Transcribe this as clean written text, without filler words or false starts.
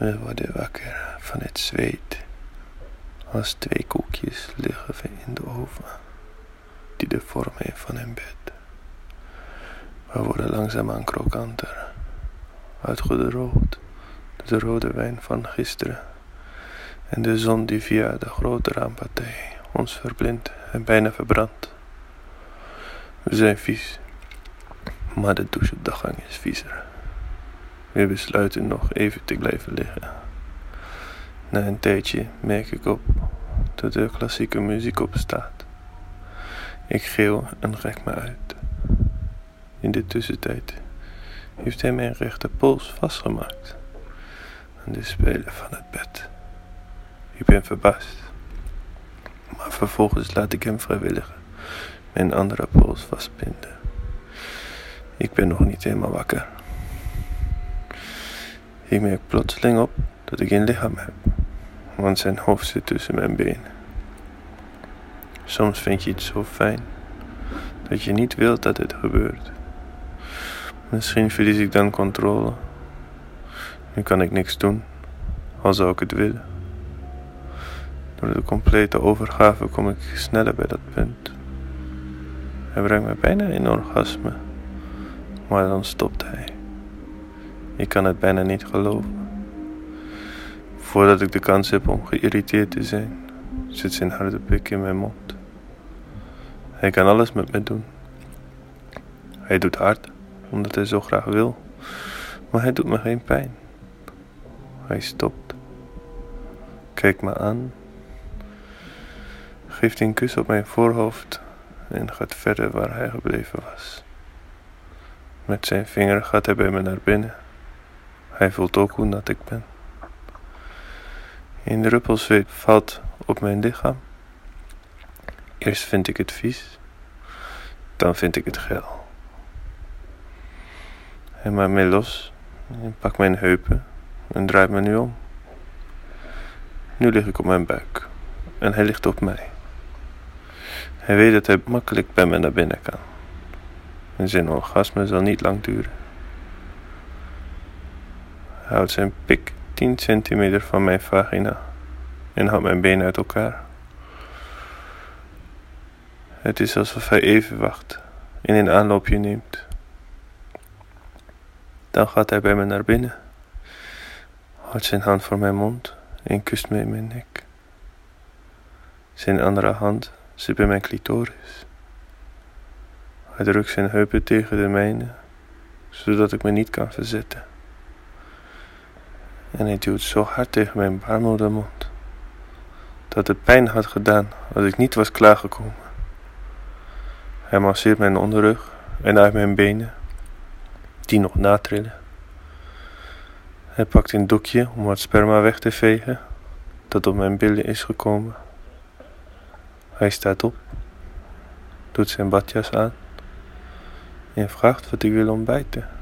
We worden wakker van het zweet als twee koekjes liggen we in de oven die de vorm heeft van een bed. We worden langzaamaan krokanter, uitgedroogd door de rode wijn van gisteren en de zon die via de grote raampartij ons verblindt en bijna verbrandt. We zijn vies, maar de douche op de gang is viezer. We besluiten nog even te blijven liggen. Na een tijdje merk ik op dat er klassieke muziek op staat. Ik geel en rek me uit. In de tussentijd heeft hij mijn rechterpols vastgemaakt aan de spelen van het bed. Ik ben verbaasd, maar vervolgens laat ik hem vrijwillig mijn andere pols vastbinden. Ik ben nog niet helemaal wakker. Ik merk plotseling op dat ik geen lichaam heb, want zijn hoofd zit tussen mijn benen. Soms vind je het zo fijn dat je niet wilt dat het gebeurt. Misschien verlies ik dan controle. Nu kan ik niks doen, al zou ik het willen. Door de complete overgave kom ik sneller bij dat punt. Hij brengt me bijna in orgasme, maar dan stopt hij. Ik kan het bijna niet geloven. Voordat ik de kans heb om geïrriteerd te zijn, zit zijn harde pik in mijn mond. Hij kan alles met me doen. Hij doet hard, omdat hij zo graag wil, maar hij doet me geen pijn. Hij stopt, kijkt me aan, geeft een kus op mijn voorhoofd en gaat verder waar hij gebleven was. Met zijn vinger gaat hij bij me naar binnen. Hij voelt ook hoe nat ik ben. Een druppel zweet valt op mijn lichaam. Eerst vind ik het vies, dan vind ik het geil. Hij maakt mij los en pakt mijn heupen en draait me nu om. Nu lig ik op mijn buik en hij ligt op mij. Hij weet dat hij makkelijk bij me naar binnen kan. En zijn orgasme zal niet lang duren. Hij houdt zijn pik 10 centimeter van mijn vagina en houdt mijn benen uit elkaar. Het is alsof hij even wacht en een aanloopje neemt. Dan gaat hij bij me naar binnen, houdt zijn hand voor mijn mond en kust me in mijn nek. Zijn andere hand zit bij mijn clitoris. Hij drukt zijn heupen tegen de mijne, zodat ik me niet kan verzetten. En hij duwt zo hard tegen mijn baarmoedermond dat het pijn had gedaan als ik niet was klaargekomen. Hij masseert mijn onderrug en uit mijn benen, die nog natrillen. Hij pakt een doekje om wat sperma weg te vegen dat op mijn billen is gekomen. Hij staat op, doet zijn badjas aan en vraagt wat ik wil ontbijten.